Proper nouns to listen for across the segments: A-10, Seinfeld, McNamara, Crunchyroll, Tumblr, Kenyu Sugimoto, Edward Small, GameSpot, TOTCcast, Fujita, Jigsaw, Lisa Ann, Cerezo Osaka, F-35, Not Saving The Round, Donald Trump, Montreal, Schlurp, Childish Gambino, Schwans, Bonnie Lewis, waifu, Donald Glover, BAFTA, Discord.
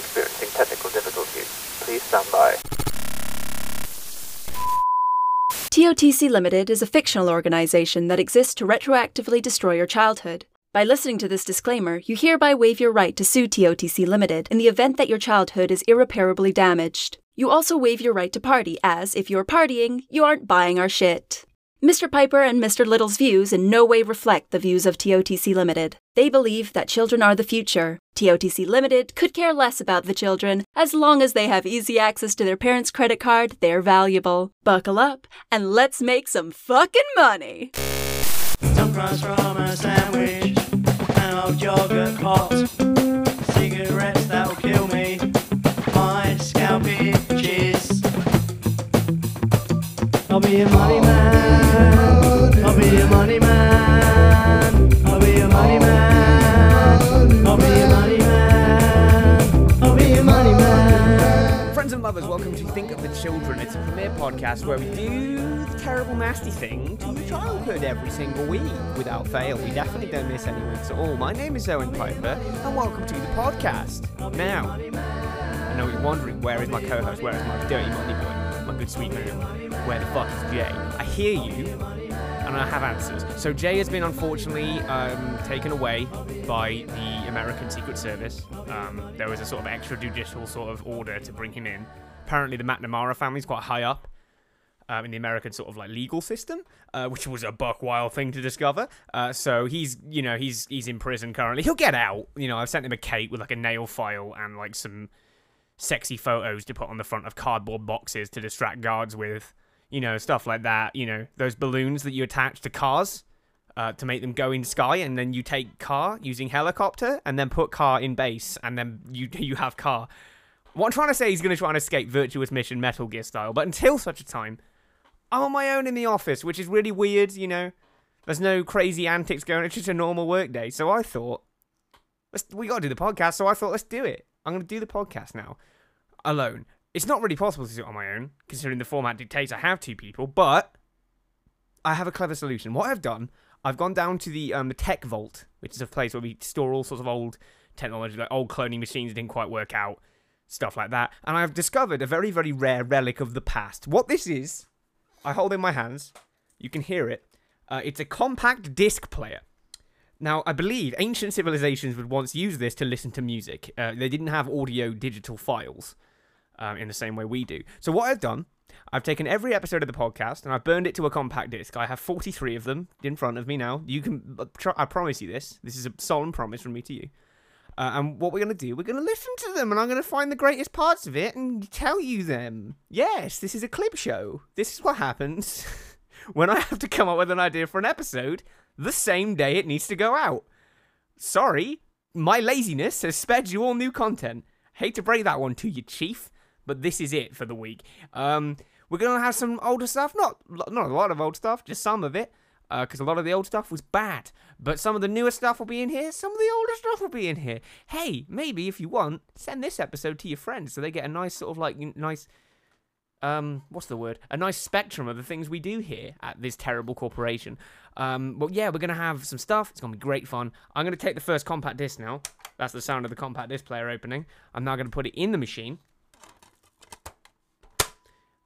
currently experiencing technical difficulties. Please stand by. TOTC Limited is a fictional organisation that exists to retroactively destroy your childhood. By listening to this disclaimer, you hereby waive your right to sue TOTC Limited in the event that your childhood is irreparably damaged. You also waive your right to party, as if you're partying, you aren't buying our shit. Mr. Piper and Mr. Little's views in no way reflect the views of TOTC Limited. They believe that children are the future. TOTC Limited could care less about the children. As long as they have easy access to their parents' credit card, they're valuable. Buckle up, and let's make some fucking money! Some crumbs from a sandwich, an old yogurt pot, cigarettes that'll kill me, my scalpy jizz. I'll be your money man, I'll be your money man, I'll be your money man, I'll be your money man, I'll be your money man. Friends and lovers, welcome to Think of the Children. It's a premiere podcast where we do the terrible nasty thing to your childhood every single week. Without fail, we definitely don't miss any weeks at all. My name is Owen Piper, and welcome to the podcast. Now, I know you're wondering, where is my co-host, where is my dirty money boy? Good sweet man, where the fuck is Jay? I hear you, and I have answers. So Jay has been unfortunately taken away by the American Secret Service. There was a sort of extrajudicial sort of order to bring him in. Apparently the McNamara family's quite high up in the American sort of like legal system, which was a buck wild thing to discover. So he's in prison currently. He'll get out. You know, I've sent him a cake with like a nail file and like some sexy photos to put on the front of cardboard boxes to distract guards with, you know, stuff like that. You know, those balloons that you attach to cars to make them go in sky, and then you take car using helicopter and then put car in base, and then you have car. What I'm trying to say, he's going to try and escape Virtuous Mission Metal Gear style, but until such a time, I'm on my own in the office, which is really weird, you know. There's no crazy antics going, it's just a normal work day. So I thought, we got to do the podcast, so I thought, let's do it. I'm going to do the podcast now, alone. It's not really possible to do it on my own, considering the format dictates I have two people, but I have a clever solution. What I've done, I've gone down to the tech vault, which is a place where we store all sorts of old technology, like old cloning machines that didn't quite work out, stuff like that, and I've discovered a very, very rare relic of the past. What this is, I hold in my hands, you can hear it, it's a compact disc player. Now, I believe ancient civilizations would once use this to listen to music. They didn't have audio digital files in the same way we do. So what I've done, I've taken every episode of the podcast and I've burned it to a compact disc. I have 43 of them in front of me now. You can, I promise you this. This is a solemn promise from me to you. And what we're going to do, we're going to listen to them, and I'm going to find the greatest parts of it and tell you them. Yes, this is a clip show. This is what happens when I have to come up with an idea for an episode the same day it needs to go out. Sorry, my laziness has sped you all new content. Hate to break that one to you, chief, but this is it for the week. We're going to have some older stuff. Not a lot of old stuff, just some of it, because a lot of the old stuff was bad. But some of the newer stuff will be in here, some of the older stuff will be in here. Hey, maybe if you want, send this episode to your friends so they get a nice sort of like, nice... what's the word? A nice spectrum of the things we do here at this terrible corporation. But yeah, we're going to have some stuff. It's going to be great fun. I'm going to take the first compact disc now. That's the sound of the compact disc player opening. I'm now going to put it in the machine.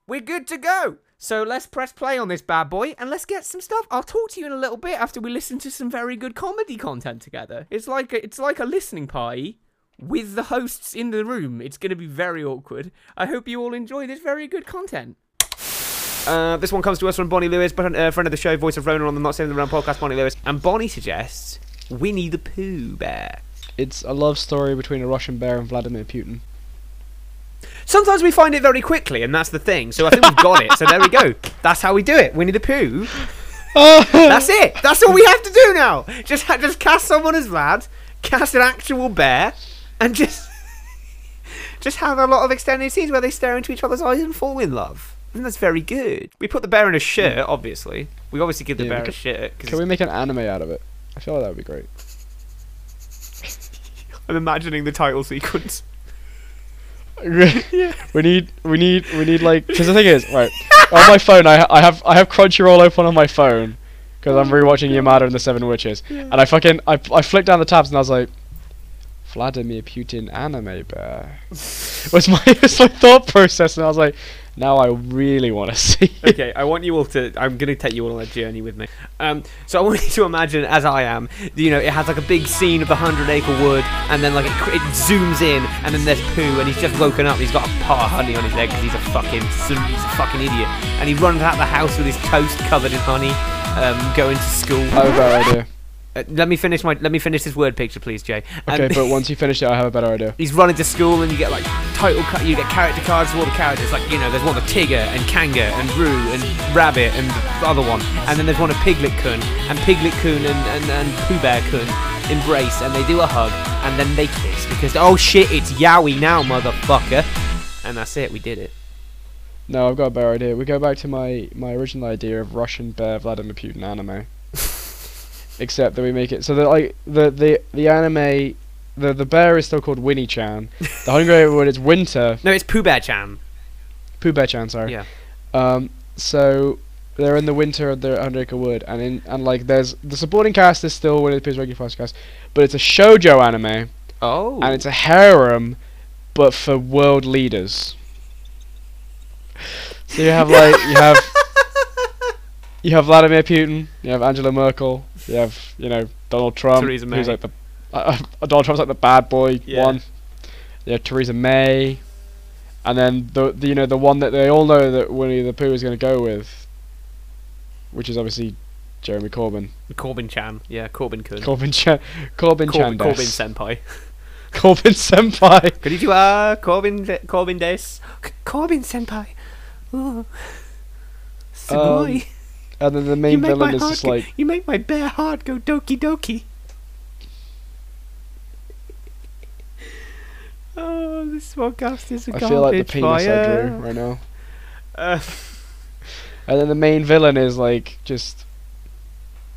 We're good to go. So let's press play on this bad boy and let's get some stuff. I'll talk to you in a little bit after we listen to some very good comedy content together. It's like a listening party with the hosts in the room. It's going to be very awkward. I hope you all enjoy this very good content. This one comes to us from Bonnie Lewis, but a friend of the show, voice of Ronan on the Not Saving The Round podcast, Bonnie Lewis. And Bonnie suggests Winnie the Pooh Bear. It's a love story between a Russian bear and Vladimir Putin. Sometimes we find it very quickly, and that's the thing. So I think we've got it. So there we go. That's how we do it. Winnie the Pooh. That's it. That's all we have to do now. Just cast someone as Vlad. Cast an actual bear. And just have a lot of extended scenes where they stare into each other's eyes and fall in love. And that's very good. We put the bear in a shirt, obviously. We obviously give the bear a shirt. Can we make an anime out of it? I feel like that would be great. I'm imagining the title sequence. Yeah. We need like, because the thing is, right, on my phone I have Crunchyroll open on my phone because I'm rewatching Yamada and the Seven Witches, and I flicked down the tabs and I was like, Vladimir Putin anime bear was my thought process, and I was like, now I really want to see it. Okay, I want you all to, I'm going to take you all on a journey with me. So I want you to imagine, as I am, you know, it has like a big scene of the 100-acre wood, and then like it zooms in, and then there's Pooh, and he's just woken up, and he's got a pot of honey on his leg, because he's a fucking idiot. And he runs out of the house with his toast covered in honey, going to school. I have a better idea. Let me finish this word picture, please, Jay. Okay, but once you finish it, I have a better idea. He's running to school, and you get like title cut, you get character cards of all the characters. Like, you know, there's one of Tigger and Kanga and Roo and Rabbit and the other one, and then there's one of Piglet-kun, and Piglet-kun and Pooh Bear-kun embrace, and they do a hug, and then they kiss because, oh shit, it's yaoi now, motherfucker. And that's it. We did it. No, I've got a better idea. We go back to my original idea of Russian bear Vladimir Putin anime. Except that we make it so that like the anime, the bear is still called Winnie-chan. The Hungry Word is Winter. No, it's Pooh Bear-chan. Pooh Bear-chan, sorry. Yeah. So they're in the winter of the 100-acre wood, and like there's the supporting cast is still Winnie the Pooh's regular cast, but it's a shoujo anime. Oh. And it's a harem, but for world leaders. So you have like you have Vladimir Putin, you have Angela Merkel, you have, you know, Donald Trump, Theresa May. Who's like the Donald Trump's like the bad boy one. You have Theresa May, and then the you know, the one that they all know that Winnie the Pooh is going to go with, which is obviously Jeremy Corbyn. Corbyn-chan, yeah, Corbyn-kun. Corbyn-chan. Corbyn-senpai. Corbyn-senpai. Konnichiwa, Corbyn desu. Corbyn-senpai. Ooh. Sugoi. And then the main villain is just like, you make my bear heart go doki doki. Oh, this podcast is a garbage fire. I feel like the penis I drew right now. And then the main villain is like just,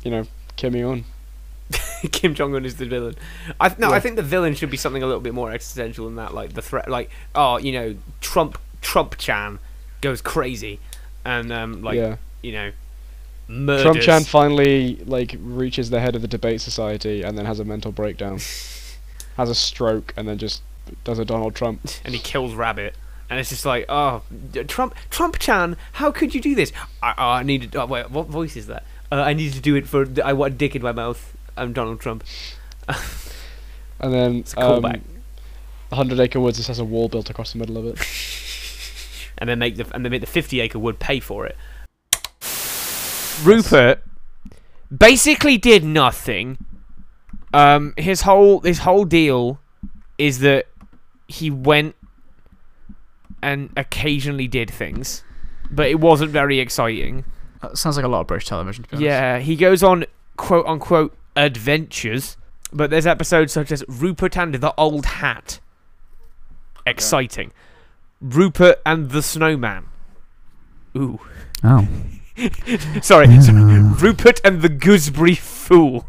you know, Kim Jong-un. Kim Jong-un is the villain. I think the villain should be something a little bit more existential than that, like the threat, like, oh, you know, Trump-chan goes crazy, and like, you know. Murders. Trump-chan finally like reaches the head of the debate society and then has a mental breakdown, has a stroke, and then just does a Donald Trump. And he kills Rabbit, and it's just like, oh, Trump-chan, how could you do this? I needed. Oh, wait, what voice is that? I need to do it for. I want a dick in my mouth. I'm Donald Trump. And then it's a callback. 100-acre woods just has a wall built across the middle of it. And then make the 50-acre wood pay for it. Rupert basically did nothing. His whole deal is that he went and occasionally did things, but it wasn't very exciting. That sounds like a lot of British television, to be honest. Yeah, he goes on quote unquote adventures, but there's episodes such as Rupert and the Old Hat, exciting. Yeah. Rupert and the Snowman. Ooh. Oh. sorry, Rupert and the Gooseberry Fool.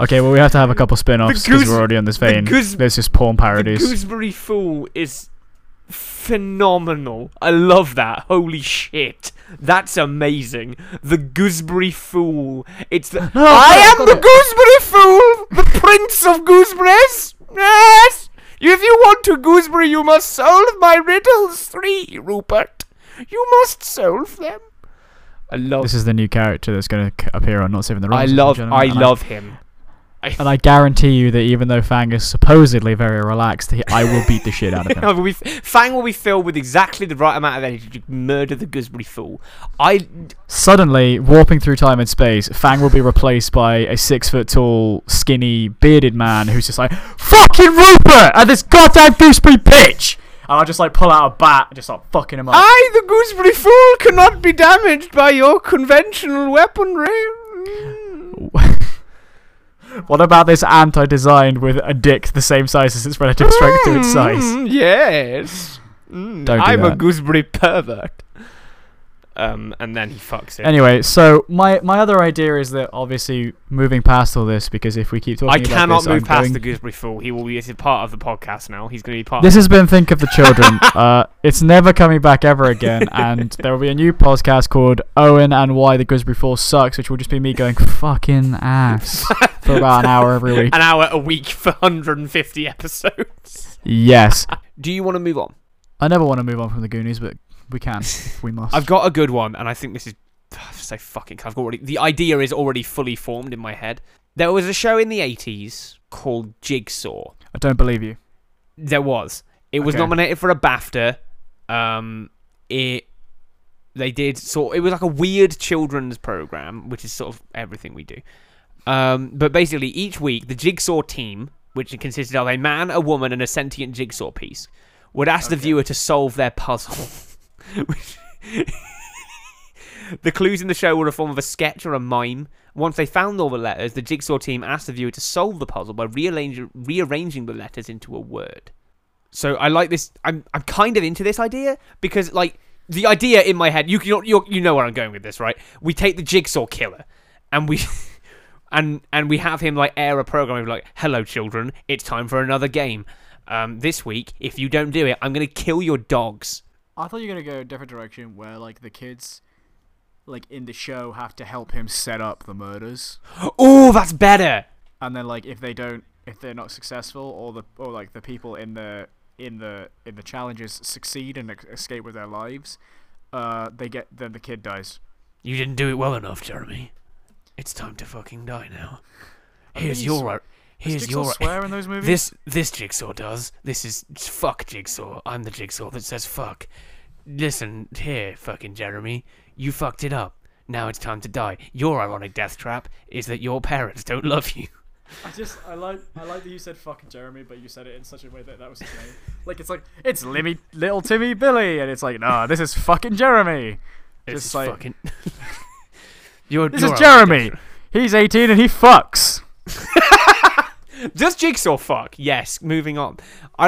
Okay, well, we have to have a couple spin-offs because we're already on this vein. There's just porn parodies. The Gooseberry Fool is phenomenal. I love that. Holy shit, that's amazing. The Gooseberry Fool. It's the I am the Gooseberry Fool, the Prince of Gooseberries. Yes, if you want to gooseberry, you must solve my riddles 3, Rupert. You must solve them. I love. This is the new character that's going to appear on Not Saving the Round. I love him. And I guarantee you that even though Fang is supposedly very relaxed, I will beat the shit out of him. Fang will be filled with exactly the right amount of energy to murder the Gooseberry Fool. Suddenly, warping through time and space, Fang will be replaced by a 6-foot-tall, skinny, bearded man who's just like, fucking Rupert and this goddamn Gooseberry bitch! And I'll just like pull out a bat and just start fucking him up. I, the Gooseberry Fool, cannot be damaged by your conventional weaponry. What about this ant I designed with a dick the same size as its relative strength to its size? Yes. Don't do that. I'm a gooseberry pervert. and then he fucks it. Anyway, so my other idea is that obviously moving past all this, because if we keep talking about this, I cannot move past the Gooseberry Fool. He will be part of the podcast now. He's going to be part. This has been Think of the Children. It's never coming back ever again, and there will be a new podcast called Owen and Why the Gooseberry Fool Sucks, which will just be me going fucking ass for about an hour every week. An hour a week for 150 episodes. Yes. Do you want to move on? I never want to move on from the Goonies, but we can. We must. I've got a good one, and I think this is so fucking... the idea is already fully formed in my head. There was a show in the 80s called Jigsaw. I don't believe you. There was. It was nominated for a BAFTA. It was like a weird children's program, which is sort of everything we do. But basically, each week, the Jigsaw team, which consisted of a man, a woman, and a sentient jigsaw piece, would ask the viewer to solve their puzzle. The clues in the show were a form of a sketch or a mime. Once they found all the letters, the Jigsaw team asked the viewer to solve the puzzle by rearranging the letters into a word. So I like this. I'm kind of into this idea because, like, the idea in my head, you know where I'm going with this, right? We take the Jigsaw killer and we... And we have him, like, air a program of, like, hello, children, it's time for another game. This week, if you don't do it, I'm going to kill your dogs. I thought you were going to go a different direction where, like, the kids, like, in the show have to help him set up the murders. Oh, that's better! And then, like, if they're not successful, or the people in the challenges succeed and escape with their lives, then the kid dies. You didn't do it well enough, Jeremy. It's time to fucking die now. Here's your swear in those movies. This Jigsaw does. This is fuck Jigsaw. I'm the Jigsaw that says fuck. Listen here, fucking Jeremy. You fucked it up. Now it's time to die. Your ironic death trap is that your parents don't love you. I like that you said fucking Jeremy, but you said it in such a way that was his name. It's little Timmy Billy, and it's like, nah, this is fucking Jeremy. It's just like fucking. This is Jeremy. He's 18 and he fucks. Does Jigsaw fuck? Yes. Moving on. I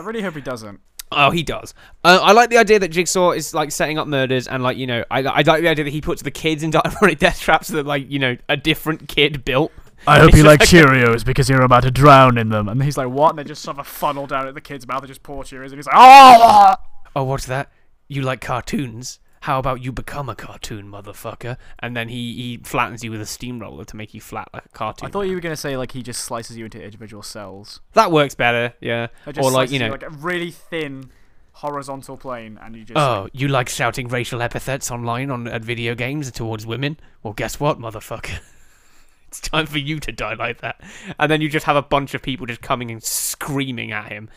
really hope he doesn't. Oh, he does. I like the idea that Jigsaw is, like, setting up murders and, like, you know, I like the idea that he puts the kids into ironic death traps that, like, you know, a different kid built. I hope you like Cheerios because you're about to drown in them. And he's like, what? And they just shove a funnel down at the kid's mouth and just pour Cheerios. And he's like, oh! Oh, what's that? You like cartoons? How about you become a cartoon, motherfucker? And then he flattens you with a steamroller to make you flat like a cartoon. I thought you were going to say, like, he just slices you into individual cells. That works better, yeah. Or, like, you know... like a really thin horizontal plane, and you just... Oh, you like shouting racial epithets online at video games towards women? Well, guess what, motherfucker? It's time for you to die like that. And then you just have a bunch of people just coming and screaming at him.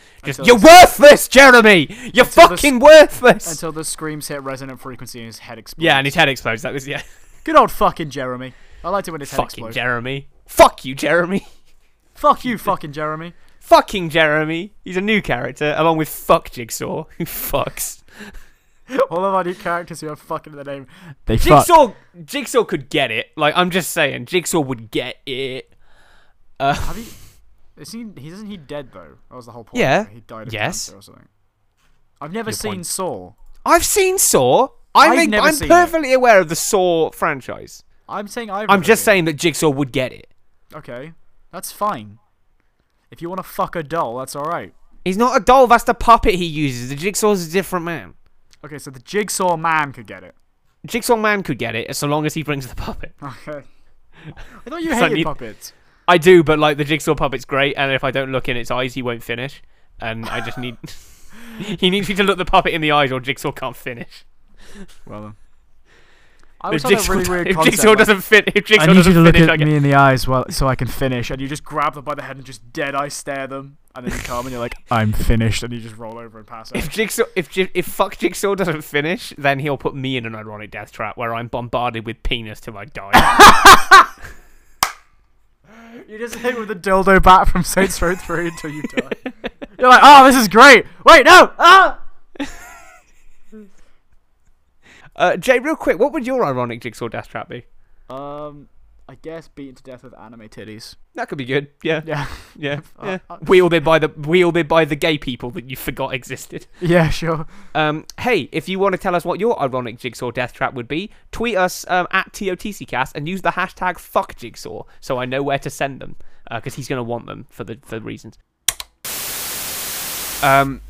You're worthless, Jeremy! You're fucking worthless! Until the screams hit resonant frequency and his head explodes. Yeah, and his head explodes. That was, yeah. Good old fucking Jeremy. I liked it when his head explodes. Fucking Jeremy. Fuck you, Jeremy. Fuck you, fucking Jeremy. Fucking Jeremy. He's a new character, along with Fuck Jigsaw, who fucks. All of our new characters who have fucking in the name. They Jigsaw fuck. Jigsaw could get it. Like, I'm just saying, Jigsaw would get it. Isn't he dead though? That was the whole point. Yeah. He died of cancer or something. I've never seen Saw. I've seen Saw. I'm perfectly aware of the Saw franchise. I'm just saying that Jigsaw would get it. Okay. That's fine. If you want to fuck a doll, that's alright. He's not a doll, that's the puppet he uses. The Jigsaw's a different man. Okay, so the Jigsaw Man could get it. Jigsaw Man could get it, so long as he brings the puppet. Okay. I thought you hated puppets. I do, but, like, the Jigsaw puppet's great, and if I don't look in its eyes, he won't finish. And I just need... he needs me to look the puppet in the eyes, or Jigsaw can't finish. Well, then. If Jigsaw doesn't finish, I need you to look at me in the eyes so I can finish, and you just grab them by the head and just dead-eye stare them. And then you come and you're like, I'm finished, and you just roll over and pass out. If fuck Jigsaw doesn't finish, then he'll put me in an ironic death trap where I'm bombarded with penis till I die. You just hit with a dildo bat from Saints Row 3 until you die. You're like, oh, this is great. Wait, no. Ah. Jay, real quick, what would your ironic Jigsaw death trap be? I guess beaten to death with anime titties. That could be good. Yeah. Yeah. Yeah. Wielded by the gay people that you forgot existed. Yeah, sure. Hey, if you want to tell us what your ironic Jigsaw death trap would be, tweet us at TOTCcast and use the hashtag #fuckjigsaw so I know where to send them, because he's going to want them for reasons.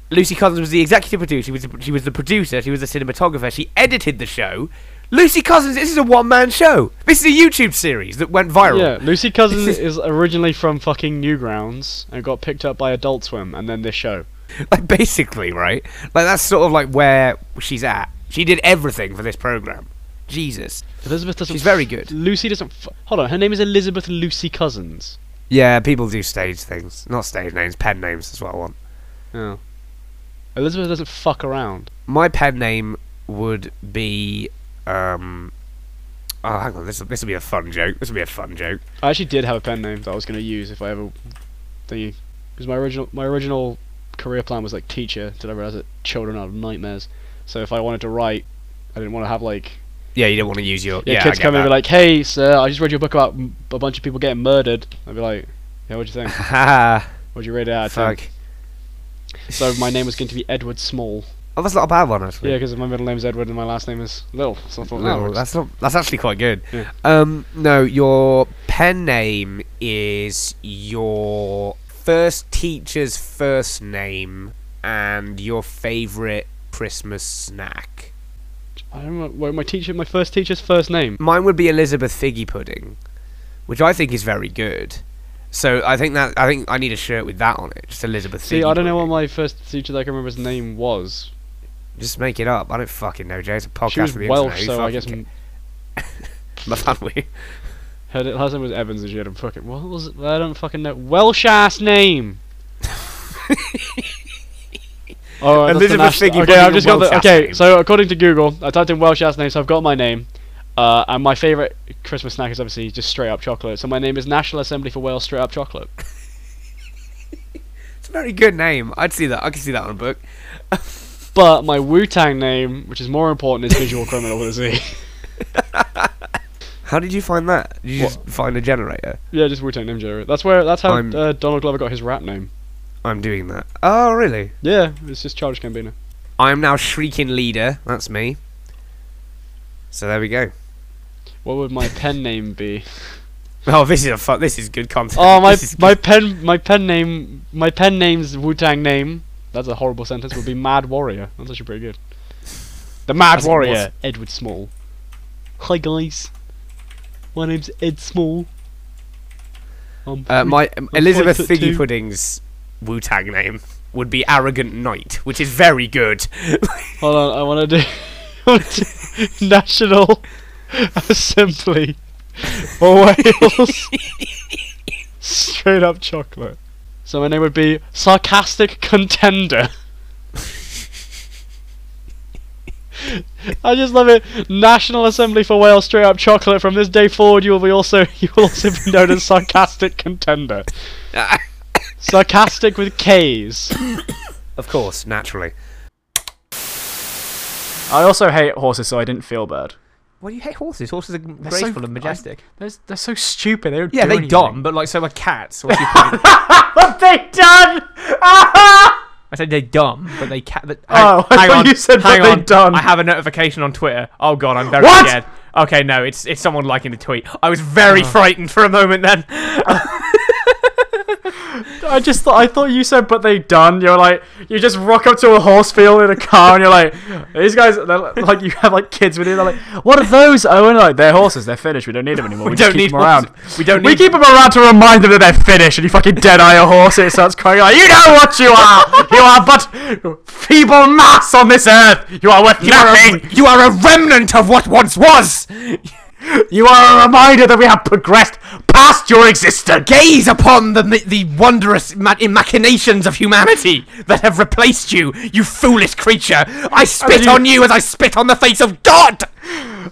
Lucy Cousins was the executive producer. She was the producer. She was the cinematographer. She edited the show. Lucy Cousins, this is a one-man show. This is a YouTube series that went viral. Yeah, Lucy Cousins is originally from fucking Newgrounds and got picked up by Adult Swim and then this show. Like, basically, right? Like, that's sort of like where she's at. She did everything for this program. Jesus. Elizabeth doesn't... She's very good. Lucy doesn't... Hold on, her name is Elizabeth Lucy Cousins. Yeah, people do stage things. Not stage names, pen names is what I want. Oh. Elizabeth doesn't fuck around. My pen name would be... Oh, hang on. This will be a fun joke. I actually did have a pen name that I was going to use if I ever thingy. Because my original career plan was like teacher. Did I realize that children are nightmares? So if I wanted to write, I didn't want to have like. Yeah, you don't want to use your. Yeah, kids come in and be like, "Hey, sir, I just read your book about a bunch of people getting murdered." I'd be like, "Yeah, what'd you think? What'd you rate it out of 10?" So my name was going to be Edward Small. Oh, that's not a bad one, actually. Yeah, because my middle name's Edward and my last name is Lil. So I thought no, that's actually quite good. Yeah. No, your pen name is your first teacher's first name and your favourite Christmas snack. I don't know. Well, my first teacher's first name. Mine would be Elizabeth Figgy Pudding, which I think is very good. So I think I need a shirt with that on it. Just Elizabeth Figgy. See, I don't know what my first teacher that I can remember his name was. Just make it up. I don't fucking know, Jay. It's a podcast. She was Welsh, so I guess... My family. Her last name was Evans, and she had a fucking... What was it? I don't fucking know. Welsh-ass name! Oh, Elizabeth Figgy. Okay, I've just got the... Okay, so according to Google, I typed in Welsh-ass name, so I've got my name. And my favourite Christmas snack is obviously just straight-up chocolate. So my name is National Assembly for Wales Straight-Up Chocolate. It's a very good name. I'd see that. I could see that on a book. But my Wu Tang name, which is more important, is Visual Criminal with a Z. How did you find that? Did you just find a generator? Yeah, just Wu Tang name generator. That's how Donald Glover got his rap name. I'm doing that. Oh, really? Yeah, it's just Childish Gambino. I am now Shrieking Leader. That's me. So there we go. What would my pen name be? Oh, this is good content. Oh, my pen name's Wu Tang name. That's a horrible sentence. Would be Mad Warrior. That's actually pretty good. The Mad Warrior, Edward Small. Hi guys, my name's Ed Small. I'm Elizabeth Figgy Pudding's Wu Tang name would be Arrogant Knight, which is very good. Hold on, I want to do National Assembly for Wales Straight Up Chocolate. So my name would be Sarcastic Contender. I just love it. National Assembly for Wales Straight Up Chocolate. From this day forward, you will also be known as Sarcastic Contender. Sarcastic with K's. Of course, naturally. I also hate horses, so I didn't feel bad. Why do you hate horses? Horses are graceful and majestic. They're so stupid. They don't do anything. Dumb, but like, so are cats. What's your point? What have they done? I said they're dumb, but they cat. Oh, I thought you said what they've done. I have a notification on Twitter. Oh god, I'm very scared. Okay, no, it's someone liking the tweet. I was very frightened for a moment then. I thought you said but they done. You're like, you just rock up to a horse field in a car and you're like, these guys, like, you have like kids with you, they're like, what are those? Oh, and like, they're horses, they're finished, we don't need them anymore, we just keep them around. We keep them around to remind them that they're finished, and you fucking dead eye a horse and it starts crying like, you know what you are! You are but feeble mass on this earth! You are worth nothing! You are a remnant of what once was! You are a reminder that we have progressed past your existence. Gaze upon the wondrous machinations of humanity that have replaced you, you foolish creature. I spit on you as I spit on the face of God.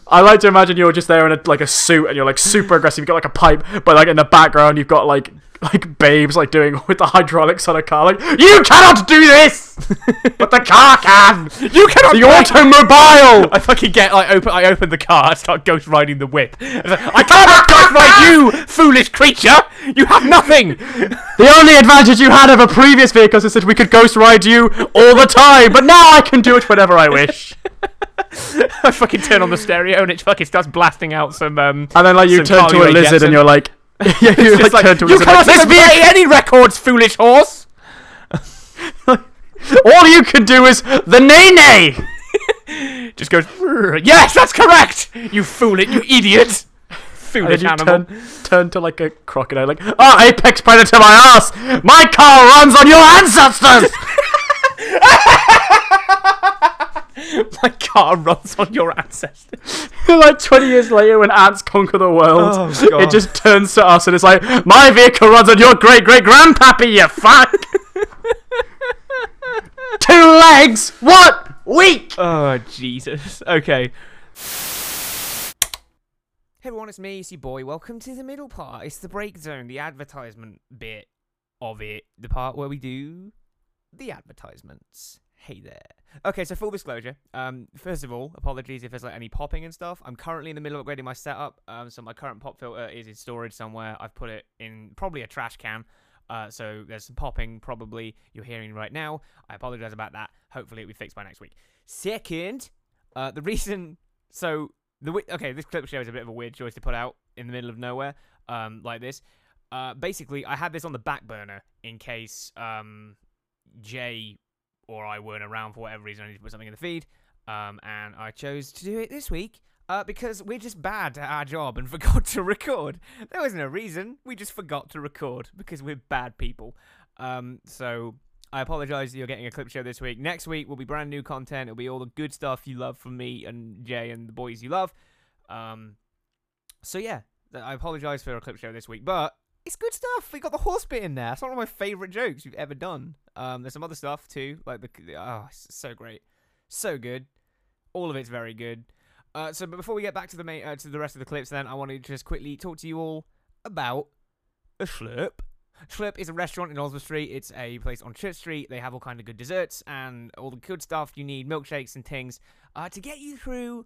I like to imagine you're just there in a, like a suit, and you're like super aggressive. You've got like a pipe, but like in the background you've got like like babes like doing with the hydraulics on a car, like, you cannot do this, but the car can. You cannot. The automobile. I fucking get like open. I open the car. I start ghost riding the whip. I cannot ghost ride you, foolish creature. You have nothing. The only advantage you had over previous vehicles is that we could ghost ride you all the time, but now I can do it whenever I wish. I fucking turn on the stereo and it fucking starts blasting out some. And then like you turn to a lizard and you're like, yeah, you like turn to a lizard. You cannot like, play any records, foolish horse. All you can do is the nay. Just goes. Yes, that's correct. You fool it, you idiot. Foolish animal. Turn to like a crocodile, like, ah, oh, apex predator, my ass. My car runs on your ancestors. My car runs on your ancestors. Like 20 years later when ants conquer the world, oh, it just turns to us and it's like, my vehicle runs on your great-great-grandpappy, you fuck! 2 legs? What? Weak! Oh, Jesus. Okay. Hey everyone, it's me, it's your boy. Welcome to the middle part. It's the break zone, the advertisement bit of it. The part where we do the advertisements. Hey there. Okay, so full disclosure. First of all, apologies if there's like any popping and stuff. I'm currently in the middle of upgrading my setup. So my current pop filter is in storage somewhere. I've put it in probably a trash can. So there's some popping probably you're hearing right now. I apologize about that. Hopefully it'll be fixed by next week. Second, the reason... So, okay, this clip show is a bit of a weird choice to put out in the middle of nowhere like this. Basically, I had this on the back burner in case Jay... or I weren't around for whatever reason, I needed to put something in the feed, and I chose to do it this week, because we're just bad at our job and forgot to record. There wasn't a reason, we just forgot to record, because we're bad people. So, I apologise that you're getting a clip show this week. Next week will be brand new content, it'll be all the good stuff you love from me and Jay and the boys you love. So yeah, I apologise for a clip show this week, but... it's good stuff. We got the horse bit in there. It's one of my favourite jokes we've ever done. There's some other stuff too, like the oh, it's so great, so good. All of it's very good. So, but before we get back to the main, to the rest of the clips, then I want to just quickly talk to you all about a Schlurp. Schlurp is a restaurant in Oswald Street. It's a place on Church Street. They have all kind of good desserts and all the good stuff you need, milkshakes and things, to get you through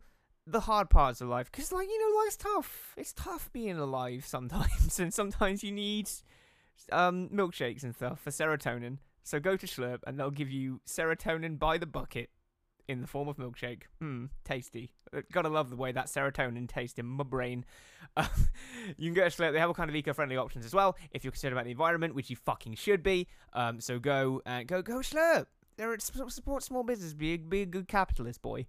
the hard parts of life, because, like, you know, life's tough. It's tough being alive sometimes, and sometimes you need milkshakes and stuff for serotonin. So go to Schlurp, and they'll give you serotonin by the bucket in the form of milkshake. Tasty. Gotta love the way that serotonin tastes in my brain. You can go to Schlurp. They have all kind of eco-friendly options as well, if you're concerned about the environment, which you fucking should be. So go Schlurp. Support small business. Be a good capitalist, boy.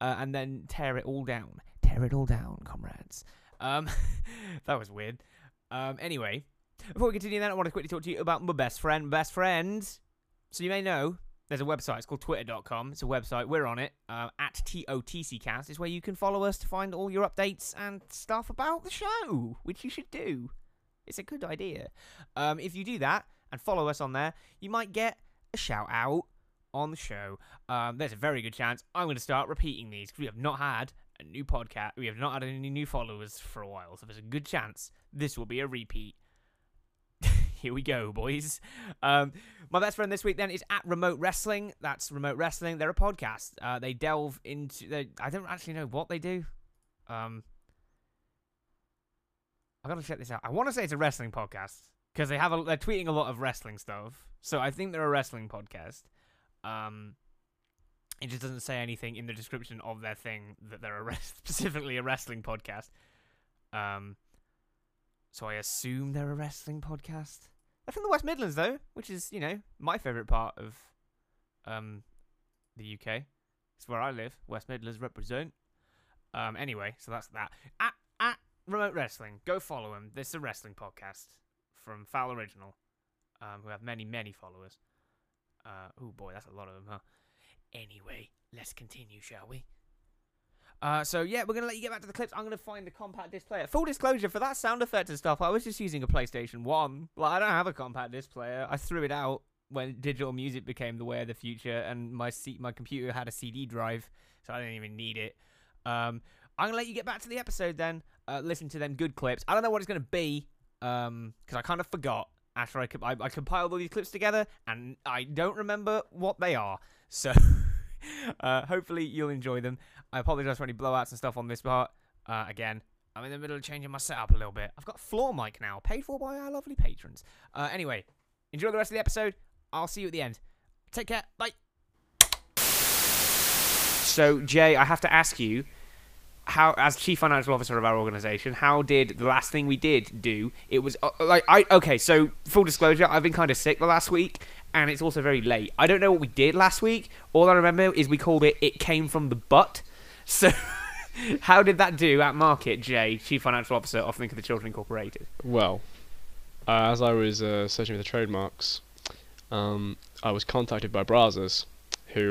And then tear it all down. Tear it all down, comrades. That was weird. Anyway, before we continue that, I want to quickly talk to you about my best friend. My best friend. So you may know, there's a website. It's called twitter.com. It's a website. We're on it. At TOTCcast is where you can follow us to find all your updates and stuff about the show, which you should do. It's a good idea. If you do that and follow us on there, you might get a shout-out on the show. There's a very good chance I'm going to start repeating these, because we have not had a new podcast, we have not had any new followers for a while, so there's a good chance this will be a repeat. Here we go, boys. My best friend this week then is at Remote Wrestling. That's Remote Wrestling. They're a podcast. They delve into I don't actually know what they do. I gotta check this out. I want to say it's a wrestling podcast, because they have they're tweeting a lot of wrestling stuff, so I think they're a wrestling podcast. It just doesn't say anything in the description of their thing that they're specifically a wrestling podcast. So I assume they're a wrestling podcast. They're from the West Midlands, though, which is, you know, my favourite part of the UK. It's where I live. West Midlands represent. Anyway, so that's that. At Remote Wrestling, go follow them. This is a wrestling podcast from Foul Original, who have many, many followers. Oh boy, that's a lot of them, huh? Anyway, let's continue, shall we? So yeah, we're going to let you get back to the clips. I'm going to find the compact disc player. Full disclosure, for that sound effect and stuff, I was just using a PlayStation 1. Like, I don't have a compact disc player. I threw it out when digital music became the way of the future, and my computer had a CD drive, so I didn't even need it. I'm going to let you get back to the episode then. Listen to them good clips. I don't know what it's going to be, because I kind of forgot. after I compiled all these clips together, and I don't remember what they are. So hopefully you'll enjoy them. I apologize for any blowouts and stuff on this part. Again, I'm in the middle of changing my setup a little bit. I've got floor mic now, paid for by our lovely patrons. Anyway, enjoy the rest of the episode. I'll see you at the end. Take care. Bye. So, Jay, I have to ask you, how, as chief financial officer of our organization, how did the last thing we did do? It was okay. So, full disclosure, I've been kind of sick the last week, and it's also very late. I don't know what we did last week. All I remember is we called it "It Came From The Butt." So, how did that do at market, Jay, chief financial officer of Think of the Children Incorporated? Well, as I was searching for the trademarks, I was contacted by Brazzers, who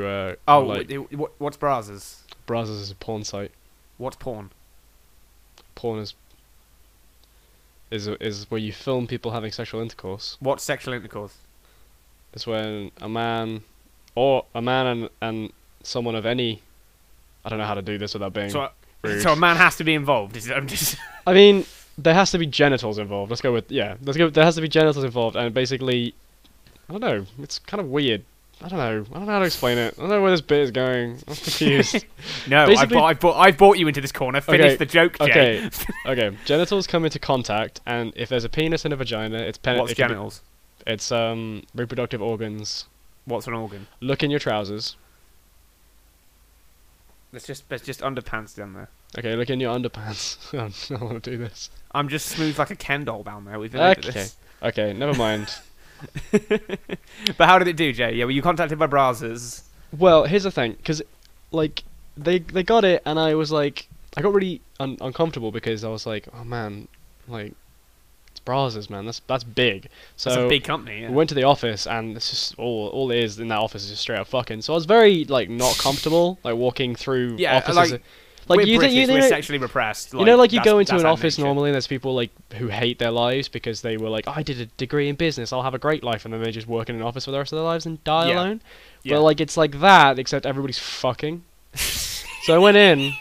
what's Brazzers? Brazzers is a porn site. What's porn? Porn is where you film people having sexual intercourse. What's sexual intercourse? It's when a man and someone of any, I don't know how to do this without being rude. So a man has to be involved. I mean, there has to be genitals involved. There has to be genitals involved, and basically, I don't know. It's kind of weird. I don't know how to explain it. I don't know where this bit is going. I'm confused. No, I brought you into this corner. Finish the joke, Jay. Okay. Okay. Genitals come into contact, and if there's a penis and a vagina, it's What's genitals? It's reproductive organs. What's an organ? Look in your trousers. There's just underpants down there. Okay, look in your underpants. I don't want to do this. I'm just smooth like a Ken doll down there. We've been into this. Okay. Never mind. But how did it do, Jay? Yeah, were you contacted by Brazzers? Well, here's the thing, because like they got it, and I was like, I got really uncomfortable because I was like, oh man, like it's Brazzers, man, that's big. So that's a big company. Yeah. We went to the office, and it's just all it is in that office is just straight up fucking. So I was very like not comfortable like walking through offices. Like you think we're sexually repressed. Like, you know, like you go into an office normally, and there's people like who hate their lives because they were like, oh, I did a degree in business, I'll have a great life, and then they just work in an office for the rest of their lives and die alone. Yeah. But like it's like that, except everybody's fucking. So I went in,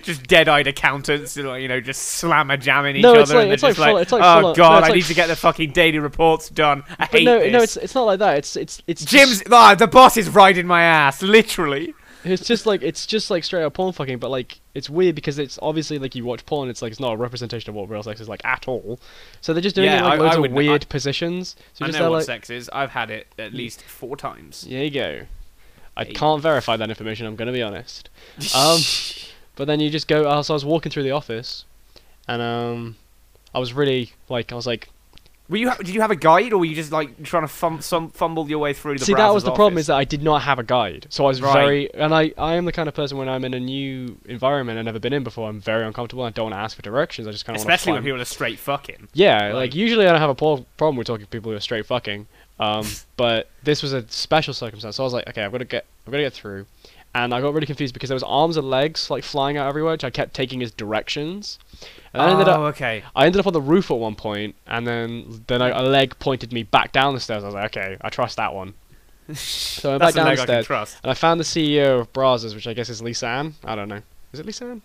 just dead-eyed accountants, you know, just slammer-jamming each other, and they're just like, oh god, I need to get the fucking daily reports done. I hate this. No, it's not like that. It's Jim's. The boss is riding my ass, literally. It's just like straight up porn fucking, but like it's weird because it's obviously like you watch porn, it's like it's not a representation of what real sex is like at all. So they're just doing it in like loads of weird positions. So I know what sex is. I've had it at least 4 times. There you go. I can't verify that information. I'm gonna be honest. But then you just go. So I was walking through the office, and I was really like, did you have a guide, or were you just like trying to fumble your way through the? See, that was the problem, is that I did not have a guide, so I was I am the kind of person when I'm in a new environment I've never been in before, I'm very uncomfortable. I don't want to ask for directions. I just kind of especially when people are straight fucking. Yeah, like usually I don't have a problem with talking to people who are straight fucking, but this was a special circumstance. So I was like, okay, I'm gonna get through, and I got really confused because there was arms and legs like flying out everywhere, which I kept taking as directions. And I ended up on the roof at one point, and then a leg pointed me back down the stairs. I was like, okay, I trust that one. So I went back down the stairs, and I found the CEO of Brazzers, which I guess is Lisa Ann. I don't know. Is it Lisa Ann?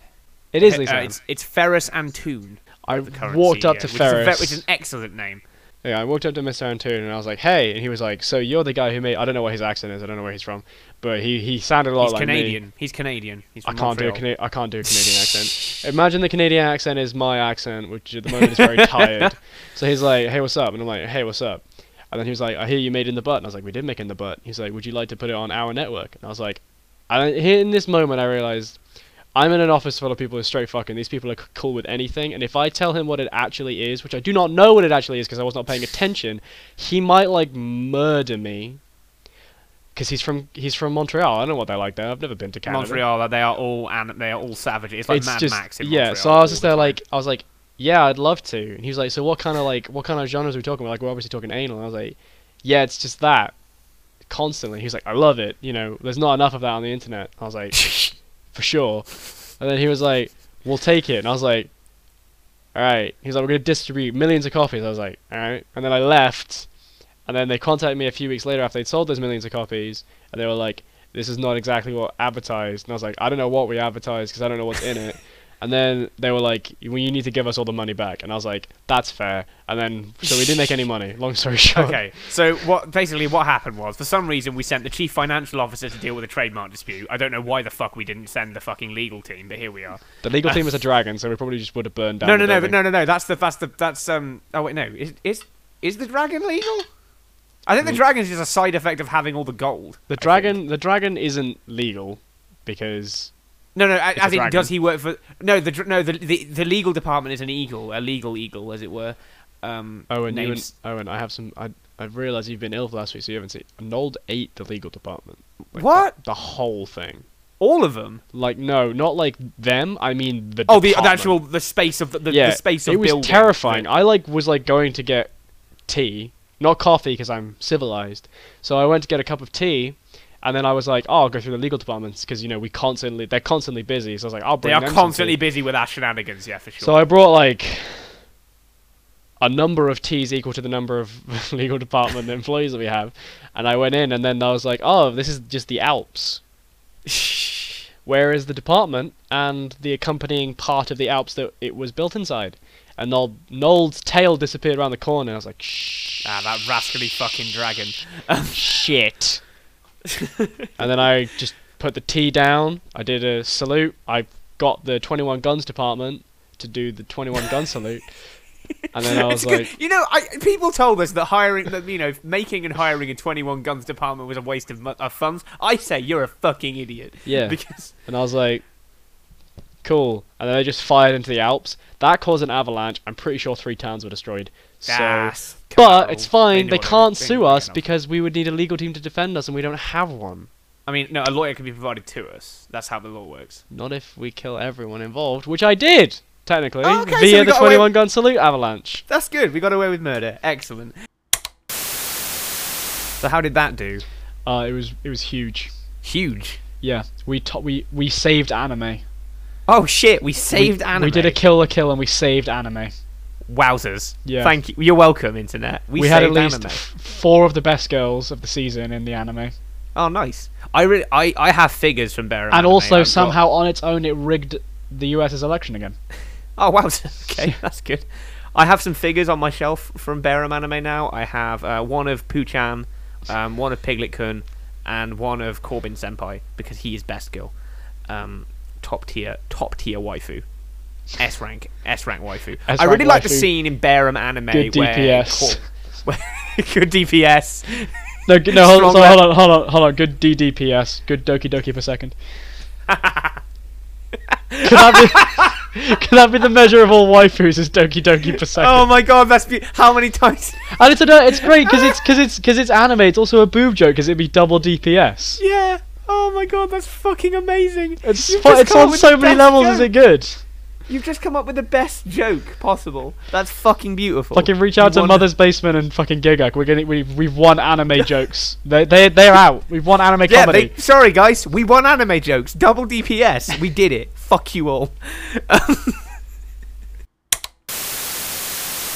It is Lisa Ann. It's Ferris Antoon. I walked up to Ferris. Which is an excellent name. Yeah, I walked up to Mr. Antoon, and I was like, hey, and he was like, so you're the guy who made... I don't know what his accent is, I don't know where he's from, but he sounded a lot like Canadian. Me. He's Canadian. He's from Montreal. I can't do a Canadian accent. Imagine the Canadian accent is my accent, which at the moment is very tired. So he's like, hey, what's up? And I'm like, hey, what's up? And then he was like, I hear you made In the Butt. And I was like, we did make In the Butt. He's like, would you like to put it on our network? And I was like, in this moment I realized... I'm in an office full of people who are straight fucking. These people are cool with anything, and if I tell him what it actually is, which I do not know what it actually is because I was not paying attention, he might like murder me. Because he's from Montreal. I don't know what they're like there. I've never been to Canada. Montreal, they are all savage. It's like Mad Max in Montreal. Yeah, so I was just there like I was like, yeah, I'd love to. And he was like, so what kind of genres are we talking about? Like, we're obviously talking anal. And I was like, yeah, it's just that. Constantly. He's like, I love it. You know, there's not enough of that on the internet. I was like, for sure. And then he was like, we'll take it. And I was like, alright. He's like, we're going to distribute millions of copies. I was like, alright. And then I left. And then they contacted me a few weeks later after they'd sold those millions of copies. And they were like, this is not exactly what advertised. And I was like, I don't know what we advertised because I don't know what's in it. And then they were like, well, you need to give us all the money back. And I was like, that's fair. And then, so we didn't make any money, long story short. Okay, so basically what happened was, for some reason, we sent the chief financial officer to deal with a trademark dispute. I don't know why the fuck we didn't send the fucking legal team, but here we are. The legal team was a dragon, so we probably just would have burned down the building. No, that's oh wait, no, is the dragon legal? I think the dragon is just a side effect of having all the gold. The dragon isn't legal, because... No. As in, does he work for? No, the legal department is an eagle, a legal eagle, as it were. Owen, I have some. I've realised you've been ill for last week, so you haven't seen. Nold ate the legal department. Like, what? The whole thing. All of them. Like no, not like them. I mean the. Oh, department. the space of the space of building. It was terrifying. I was going to get tea, not coffee, because I'm civilised. So I went to get a cup of tea. And then I was like, oh, I'll go through the legal departments because, you know, they're constantly busy. So I was like, I'll bring them. They are constantly busy with our shenanigans, yeah, for sure. So I brought, like, a number of teas equal to the number of legal department employees that we have. And I went in and then I was like, oh, this is just the Alps. Where is the department and the accompanying part of the Alps that it was built inside? And Nold's tail disappeared around the corner. I was like, shh. Ah, that rascally fucking dragon. Shit. And then I just put the tea down, I did a salute, I got the 21 guns department to do the 21 gun salute, and then I was like... You know, people told us that making and hiring a 21 guns department was a waste of funds. I say, you're a fucking idiot. Yeah, because... and I was like, cool, and then I just fired into the Alps. That caused an avalanche, I'm pretty sure 3 towns were destroyed. So, but it's fine, they can't sue us because we would need a legal team to defend us and we don't have one. I mean, no, a lawyer can be provided to us. That's how the law works. Not if we kill everyone involved, which I did, technically, via the 21 gun salute avalanche. That's good, we got away with murder. Excellent. So how did that do? It was huge. Huge? Yeah, we saved anime. Oh shit, we saved anime. We did a kill la kill and we saved anime. Wowzers. Yeah. Thank you. You're welcome, internet. We had at least four of the best girls of the season in the anime. Oh, nice. I have figures from Bear. And also, somehow on its own, it rigged the US's election again. Oh, wowzers. Okay, that's good. I have some figures on my shelf from Bearum Anime now. I have one of Poo-chan, one of Piglet-kun, and one of Corbin-senpai, because he is best girl. Top tier waifu. S rank waifu. I really like the scene in Bearum Anime where good DPS. No, hold on. Good DDPS. Good Doki Doki per second. Can that be the measure of all waifus? Is Doki Doki per second? Oh my god, that's how many times? And it's great because it's anime. It's also a boob joke because it'd be double DPS. Yeah. Oh my god, that's fucking amazing. It's on so many levels. Is it good? You've just come up with the best joke possible. That's fucking beautiful. Fucking reach out to Mother's Basement and fucking Gigak. We've won anime jokes. They're out. We've won anime comedy. Sorry guys, we won anime jokes. Double DPS. We did it. Fuck you all.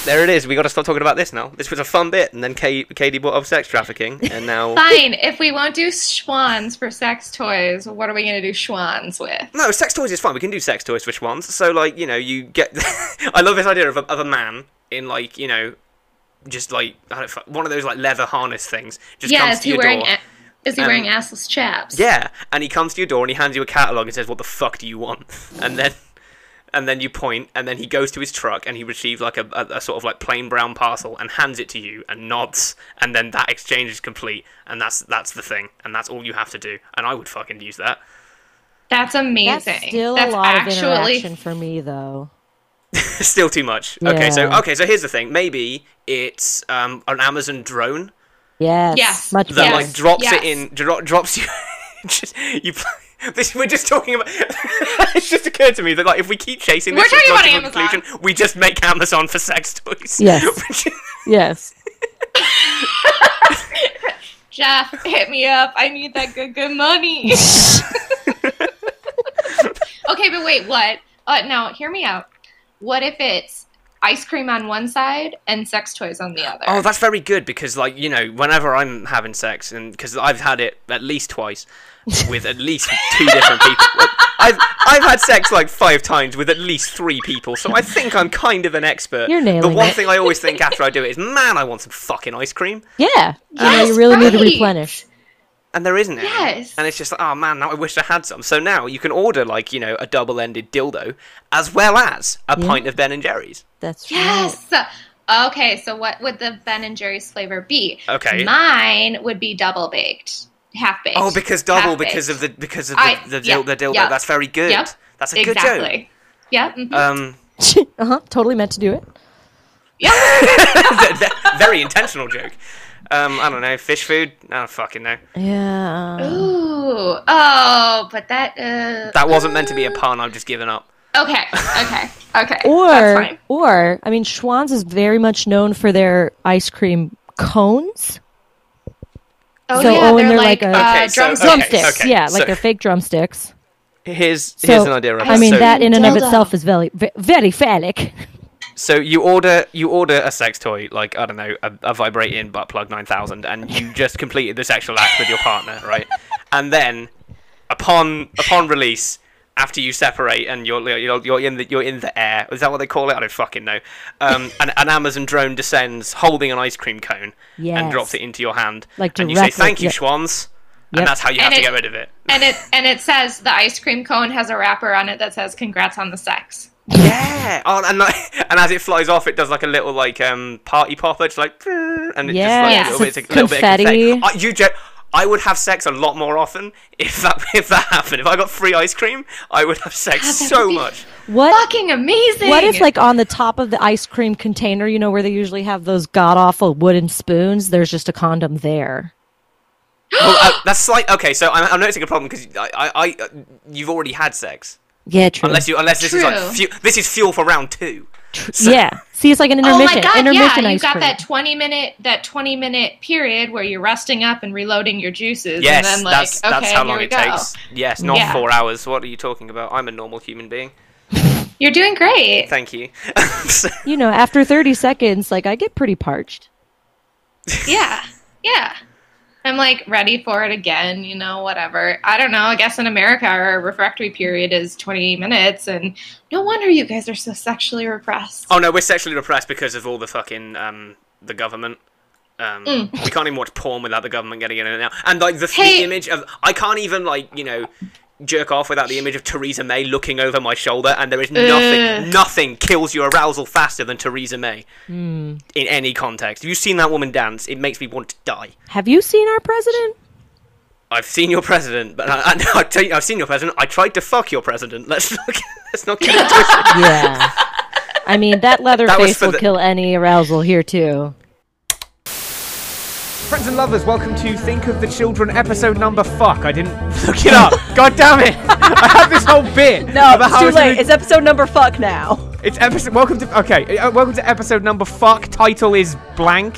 There it is. We got to stop talking about this now. This was a fun bit, and then Katie brought up sex trafficking, and now. Fine. If we won't do schwans for sex toys, what are we going to do schwans with? No, sex toys is fine. We can do sex toys for schwans. So, like, you know, you get. I love this idea of a man in, like, you know, just like one of those like leather harness things. Just comes to your door. Is he wearing assless chaps? Yeah, and he comes to your door and he hands you a catalogue and says, "What the fuck do you want?" And then. And then you point, and then he goes to his truck, and he receives like a sort of like plain brown parcel, and hands it to you, and nods, and then that exchange is complete, and that's the thing, and that's all you have to do. And I would fucking use that. That's amazing. That's still a lot of interaction for me, though. Still too much. Yeah. Okay, so here's the thing. Maybe it's an Amazon drone. Yes. Much better. That like drops you. Just, we're just talking about. It's just occurred to me that like if we keep chasing this logical conclusion, we just make Amazon for sex toys. Yes. Yes. Jeff, hit me up. I need that good money. Okay, but wait, what? No, hear me out. What if it's ice cream on one side and sex toys on the other. Oh, that's very good, because, like, you know, whenever I'm having sex, and because I've had it at least twice with at least two different people. I've had sex like 5 times with at least 3 people, so I think I'm kind of an expert. You're nailing it. The one thing I always think after I do it is, man, I want some fucking ice cream. Yeah. You really need to replenish. And there isn't any. Yes. And it's just like, oh man, now I wish I had some. So now you can order, like, you know, a double-ended dildo as well as a pint of Ben and Jerry's. That's right. Yes. Okay, so what would the Ben and Jerry's flavor be? Okay. Mine would be double-baked, half-baked. Oh, because double, because of the dildo. Yep. That's very good. Yep. That's a good joke. Yeah. Mm-hmm. Totally meant to do it. Yeah. Very intentional joke. I don't know, fish food? I don't fucking know. Yeah. Ooh. Oh, but that... that wasn't meant to be a pun, I've just given up. Okay. Or, I mean, Schwann's is very much known for their ice cream cones. Oh, so, yeah, they're like drumsticks. Okay. Yeah, like they're fake drumsticks. Here's an idea. Right? I mean, that in and of itself is very, very phallic. So you order a sex toy, like, I don't know, a vibrating butt plug 9000, and you just completed the sexual act with your partner, right? And then, upon release, after you separate and you're in the air, is that what they call it? I don't fucking know. An Amazon drone descends holding an ice cream cone and drops it into your hand, and you say, "Thank you, Schwans." Yep. And that's how you have to get rid of it. And it says the ice cream cone has a wrapper on it that says "Congrats on the sex." Yeah, and as it flies off, it does like a little party popper, just like, and it just like a little bit of confetti. I would have sex a lot more often if that happened. If I got free ice cream, I would have sex so much. What fucking amazing! What if, like, on the top of the ice cream container, you know, where they usually have those god awful wooden spoons, there's just a condom there. Well, that's like, okay. So I'm noticing a problem because you've already had sex. Yeah, true. This is fuel for round 2. So. Yeah. See, it's like an intermission. Oh my God, intermission ice cream. You got that 20-minute period where you're resting up and reloading your juices. Yes, and then, like, that's how long it takes. Yes, not 4 hours. What are you talking about? I'm a normal human being. You're doing great. Thank you. You know, after 30 seconds, like, I get pretty parched. Yeah. I'm, like, ready for it again, you know, whatever. I don't know. I guess in America, our refractory period is 20 minutes, and no wonder you guys are so sexually repressed. Oh, no, we're sexually repressed because of all the fucking, the government. We can't even watch porn without the government getting in and out. And, like, the image of... I can't even, like, you know... jerk off without the image of Theresa May looking over my shoulder, and there is nothing kills your arousal faster than Theresa May in any context. Have you seen that woman dance? It makes me want to die. Have you seen our president? I've seen your president, but I tell you, I've seen your president. I tried to fuck your president. Let's not get into it. Yeah. I mean, that leather face will kill any arousal here too. Friends and lovers, welcome to Think of the Children, episode number fuck. I didn't look it up. God damn it! I have this whole bit. No, it's too late. It's episode number fuck now. It's episode. Welcome to. Okay, welcome to episode number fuck. Title is blank.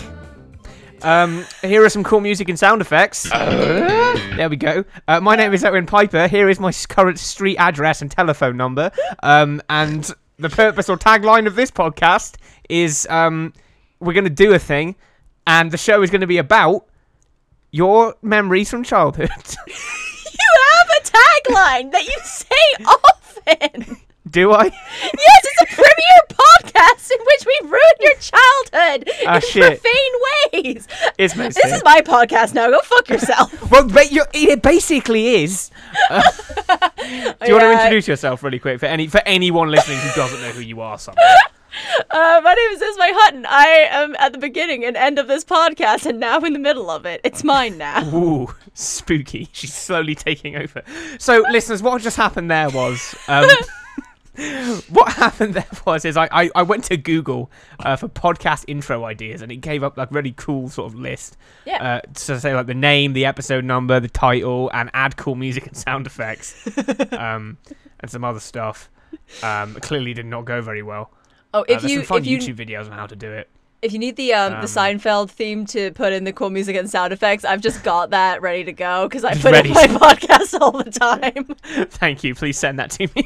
Here are some cool music and sound effects. There we go. My name is Owen Piper. Here is my current street address and telephone number. And the purpose or tagline of this podcast is we're going to do a thing. And the show is going to be about your memories from childhood. You have a tagline that you say often. Do I? Yes, it's a premier podcast in which we ruin your childhood in profane ways. This is my podcast now. Go fuck yourself. Well, it basically is. Do you want to introduce yourself really quick for anyone listening who doesn't know who you are? My name is Ismay Hutton. I am at the beginning and end of this podcast, and now in the middle of it. It's mine now. Ooh, spooky. She's slowly taking over. So, listeners, what just happened there was... what happened there was I went to Google for podcast intro ideas, and it gave up like really cool sort of list. Yeah. To say like the name, the episode number, the title, and add cool music and sound effects, and some other stuff. Clearly did not go very well. Oh, there's some fun YouTube videos on how to do it. If you need the Seinfeld theme to put in the cool music and sound effects, I've just got that ready to go because I put it in my podcast all the time. Thank you. Please send that to me.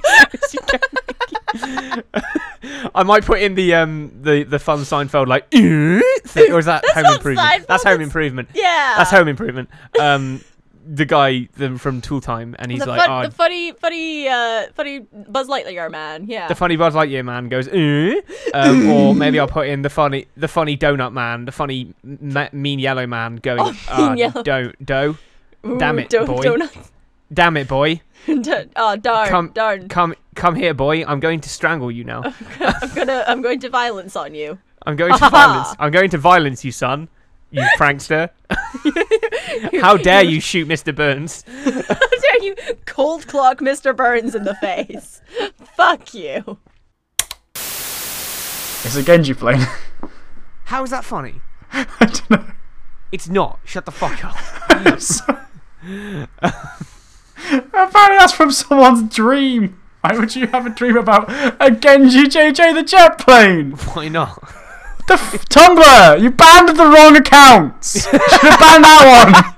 I might put in the fun Seinfeld like thing, or is that Home Improvement? Seinfeld, that's Home Improvement. Yeah, that's Home Improvement. The guy from Tool Time, and he's like, oh, the funny Buzz Lightyear man. Yeah, the funny Buzz Lightyear man goes, or maybe I'll put in the funny donut man, the funny mean yellow man going, damn it, boy. Donuts. Damn it, boy. Oh, darn, come here, boy. I'm going to strangle you now. I'm going to violence on you. I'm going to violence. I'm going to violence you, son. You prankster. How dare you shoot Mr. Burns. How dare you cold clock Mr. Burns in the face. Fuck you. It's a Genji plane. How is that funny? I don't know. It's not. Shut the fuck up. I'm sorry. Apparently that's from someone's dream. Why would you have a dream about a Genji JJ the jet plane? Why not? The Tumblr! You banned the wrong accounts! You should have banned that one!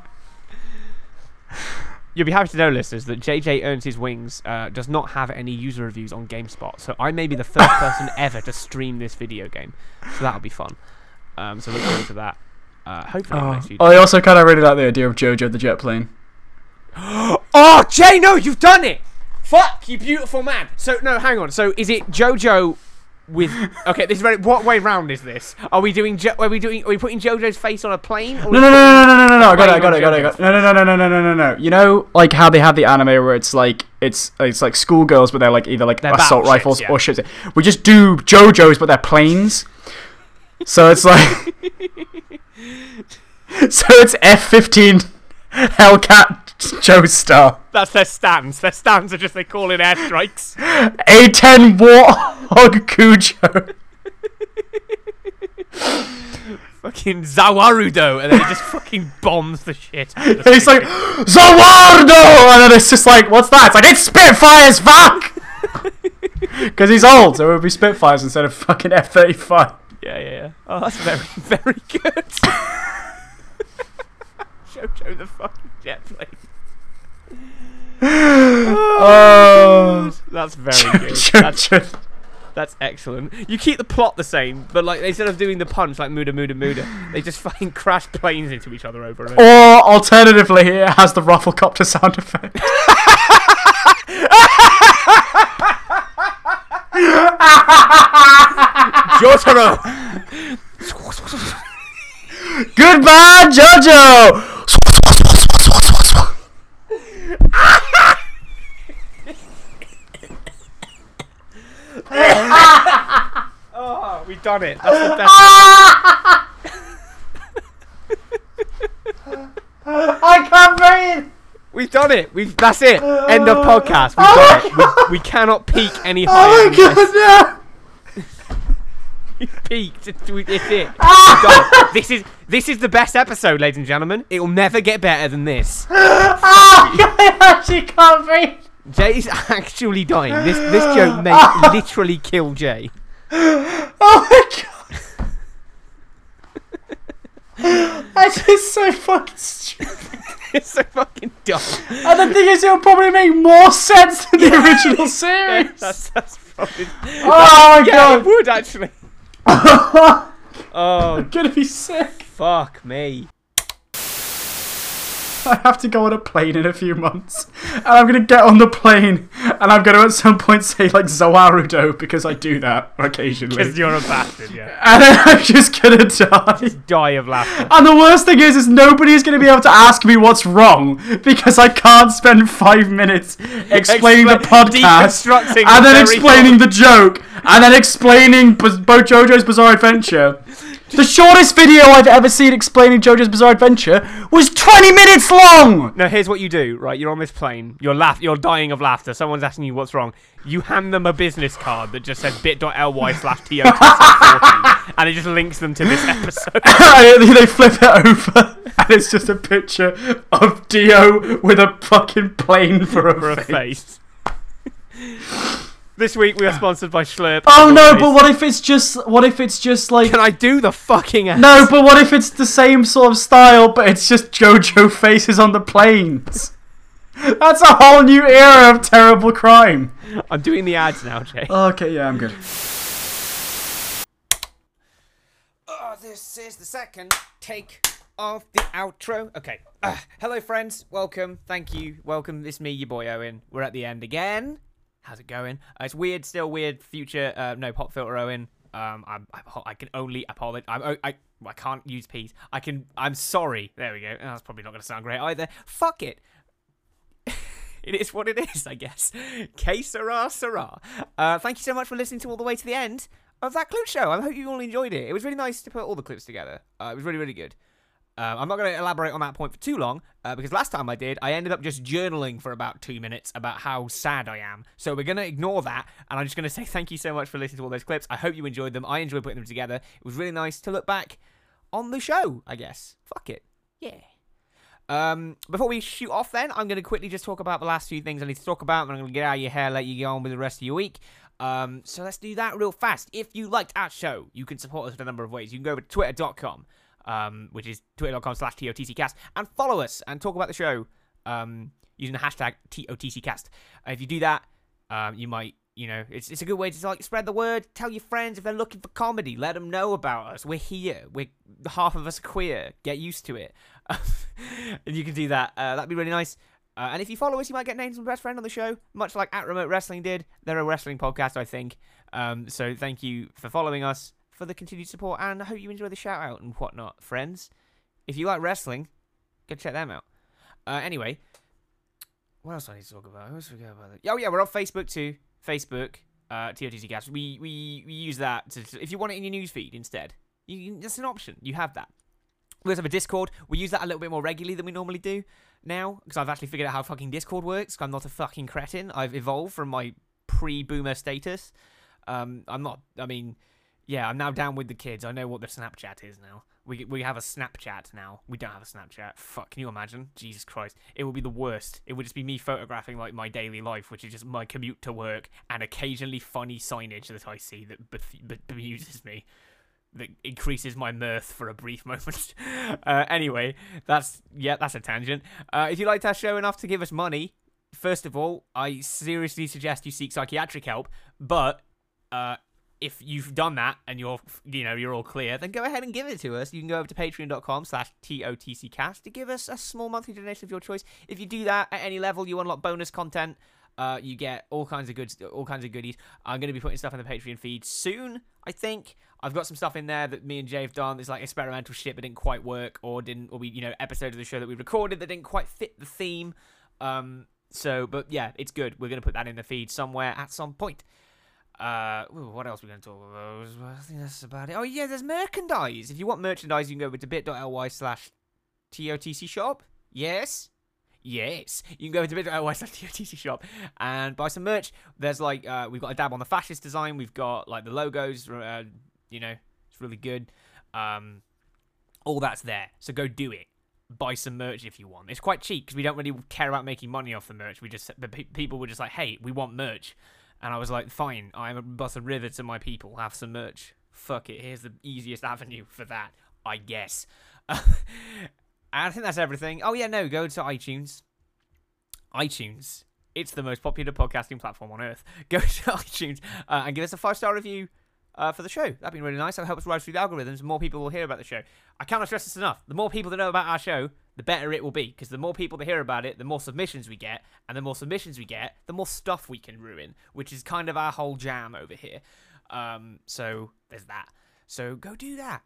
You'll be happy to know, listeners, that JJ Earns His Wings does not have any user reviews on GameSpot, so I may be the first person ever to stream this video game. So that'll be fun. So look forward to that. Hopefully next week. I also kind of really like the idea of Jojo the jet plane. Oh, Jay, no, you've done it! Fuck, you beautiful man! So, no, hang on. So, is it Jojo with... Okay, this is very... What way round is this? Are we doing... Are we putting Jojo's face on a plane? Or no. I got it. No. You know, like, how they have the anime where it's like schoolgirls, but they're, like, either, like, they're assault rifles or shit. Yeah. We just do Jojo's, but they're planes. So, it's like... So it's F-15 Hellcat Joestar. That's their stance. Their stance are just they call in airstrikes. A-10 Warthog Cujo. Fucking Zawarudo, and then he just fucking bombs the shit out of the He's like, Zawarudo! And then it's just like, what's that? It's like, it's Spitfires, fuck! Because he's old, so it would be Spitfires instead of fucking F-35. Yeah. Oh, that's very, very good. Jojo the fucking jet plane. Oh, that's very good. That's excellent. You keep the plot the same, but like instead of doing the punch like Muda, they just fucking crash planes into each other over and over. Or alternatively, it has the rufflecopter sound effect. Jotaro! Goodbye, Jojo! Oh, we done it. That's the best. I can't breathe! We've done it. That's it. End of podcast. We've done it. We cannot peak any higher. Oh my god, no! We peaked. It's it. This is the best episode, ladies and gentlemen. It will never get better than this. Oh god, I actually can't breathe. Jay's actually dying. This joke may literally kill Jay. Oh my god. That is so fucking stupid. It's so fucking dumb. And the thing is, it'll probably make more sense than the original series. Yeah, that's probably... Oh my god. It would, actually. Oh. I'm gonna be sick. Fuck me. I have to go on a plane in a few months. And I'm gonna get on the plane. And I'm gonna at some point say, like, Zawarudo, because I do that occasionally. Because you're a bastard, yeah. And then I'm just gonna die. Just die of laughter. And the worst thing is nobody's gonna be able to ask me what's wrong, because I can't spend 5 minutes explaining the podcast, and then explaining the joke, and then explaining JoJo's Bizarre Adventure. The shortest video I've ever seen explaining JoJo's Bizarre Adventure was 20 minutes long! Now, here's what you do, right? You're on this plane. You're dying of laughter. Someone's asking you what's wrong. You hand them a business card that just says bit.ly/TOTC40, and it just links them to this episode. They flip it over, and it's just a picture of Dio with a fucking plane for a face. This week we are sponsored by Schlurp. Oh no, but what if it's just like... Can I do the fucking ass? No, but what if it's the same sort of style, but it's just JoJo faces on the planes? That's a whole new era of terrible crime. I'm doing the ads now, Jay. Okay, yeah, I'm good. This is the second take of the outro. Okay. Hello, friends. Welcome. Thank you. Welcome. It's me, your boy Owen. We're at the end again. How's it going? It's weird. Still weird. Future. No pop filter, Owen. I can only apologize. I can't use peas. I'm sorry. There we go. That's probably not going to sound great either. Fuck it. It is what it is, I guess. Que sera, sera. Thank you so much for listening to all the way to the end of that clip show. I hope you all enjoyed it. It was really nice to put all the clips together. It was really, really good. I'm not going to elaborate on that point for too long, because last time I did, I ended up just journaling for about 2 minutes about how sad I am. So we're going to ignore that, and I'm just going to say thank you so much for listening to all those clips. I hope you enjoyed them. I enjoyed putting them together. It was really nice to look back on the show, I guess. Fuck it. Yeah. Before we shoot off then, I'm going to quickly just talk about the last few things I need to talk about, and I'm going to get out of your hair, let you get on with the rest of your week. So let's do that real fast. If you liked our show, you can support us in a number of ways. You can go over to twitter.com, which is twitter.com/TOTCcast, and follow us and talk about the show using the hashtag TOTCcast. If you do that, you might, you know, it's a good way to, like, spread the word. Tell your friends if they're looking for comedy. Let them know about us. We're here. We're half of us are queer. Get used to it. If you can do that, that'd be really nice. And if you follow us, you might get named my best friend on the show, much like @Remote Wrestling did. They're a wrestling podcast, I think. So thank you for following us, for the continued support, and I hope you enjoy the shout-out and whatnot, friends. If you like wrestling, go check them out. Anyway, what else do I need to talk about? Oh, yeah, we're on Facebook, too. Facebook, TOTCcast. We use that to, if you want it in your newsfeed instead. That's an option. You have that. We also have a Discord. We use that a little bit more regularly than we normally do now, because I've actually figured out how fucking Discord works. I'm not a fucking cretin. I've evolved from my pre-boomer status. I'm now down with the kids. I know what the Snapchat is now. We have a Snapchat now. We don't have a Snapchat. Fuck, can you imagine? Jesus Christ. It would be the worst. It would just be me photographing, like, my daily life, which is just my commute to work and occasionally funny signage that I see that bemuses me. That increases my mirth for a brief moment. Anyway, that's a tangent. If you liked our show enough to give us money, first of all, I seriously suggest you seek psychiatric help. But if you've done that and you're all clear, then go ahead and give it to us. You can go over to patreon.com/TOTCcast to give us a small monthly donation of your choice. If you do that at any level, you unlock bonus content. You get all kinds of goodies. I'm going to be putting stuff in the Patreon feed soon, I think. I've got some stuff in there that me and Jay have done. There's, like, experimental shit that didn't quite work, or episodes of the show that we recorded that didn't quite fit the theme. But yeah, it's good. We're going to put that in the feed somewhere at some point. What else are we going to talk about? I think that's about it. Oh yeah, there's merchandise. If you want merchandise, you can go over to bit.ly/TOTC shop. Yes. Yes, you can go to bit.ly/TOTC shop and buy some merch. There's, like, we've got a dab on the fascist design. We've got, like, the logos. It's really good. All that's there. So go do it. Buy some merch if you want. It's quite cheap because we don't really care about making money off the merch. People were just like, hey, we want merch, and I was like, fine. I'm a bus of river to my people. Have some merch. Fuck it. Here's the easiest avenue for that, I guess. I think that's everything. Oh, yeah, no, go to iTunes. iTunes. It's the most popular podcasting platform on earth. Go to iTunes and give us a 5-star review for the show. That'd be really nice. That'll help us rise through the algorithms. More people will hear about the show. I cannot stress this enough. The more people that know about our show, the better it will be. Because the more people that hear about it, the more submissions we get. And the more submissions we get, the more stuff we can ruin. Which is kind of our whole jam over here. So there's that. So go do that.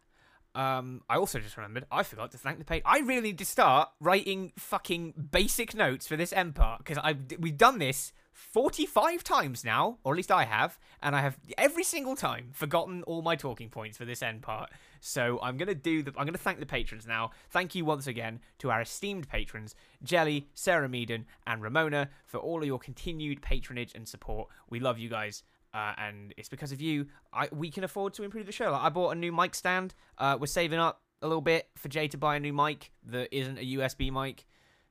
I also just remembered, I forgot to thank the page. I really need to start writing fucking basic notes for this M part, because we've done this 45 times now, or at least I have, and I have every single time forgotten all my talking points for this end part. So I'm gonna thank the patrons now. Thank you once again to our esteemed patrons, Jelly, Sarah Meaden, and Ramona, for all of your continued patronage and support. We love you guys. And it's because of you we can afford to improve the show. Like, I bought a new mic stand. We're saving up a little bit for Jay to buy a new mic that isn't a USB mic.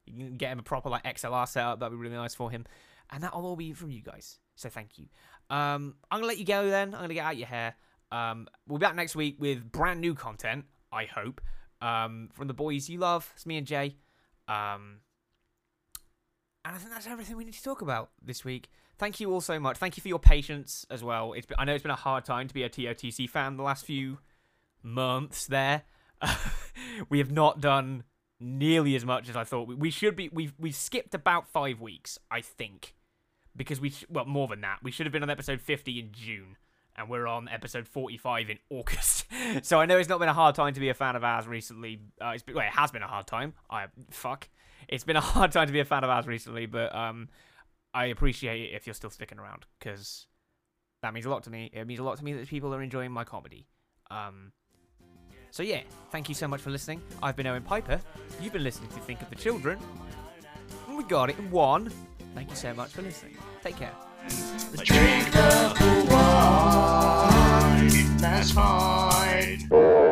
You can get him a proper, like, XLR setup. That'd be really nice for him. And that'll all be from you guys. So thank you. I'm gonna let you go then. I'm gonna get out your hair. We'll be back next week with brand new content, I hope, from the boys you love. It's me and Jay. And I think that's everything we need to talk about this week. Thank you all so much. Thank you for your patience as well. I know it's been a hard time to be a TOTC fan the last few months there. We have not done nearly as much as I thought we should be. We've skipped about 5 weeks, I think, because well, more than that. We should have been on episode 50 in June, and we're on episode 45 in August. So I know it's not been a hard time to be a fan of ours recently. It has been a hard time. It's been a hard time to be a fan of ours recently, but I appreciate it if you're still sticking around, because that means a lot to me. It means a lot to me that people are enjoying my comedy. So yeah, thank you so much for listening. I've been Owen Piper. You've been listening to Think of the Children. We got it in one. Thank you so much for listening. Take care. I drink the wine, that's fine.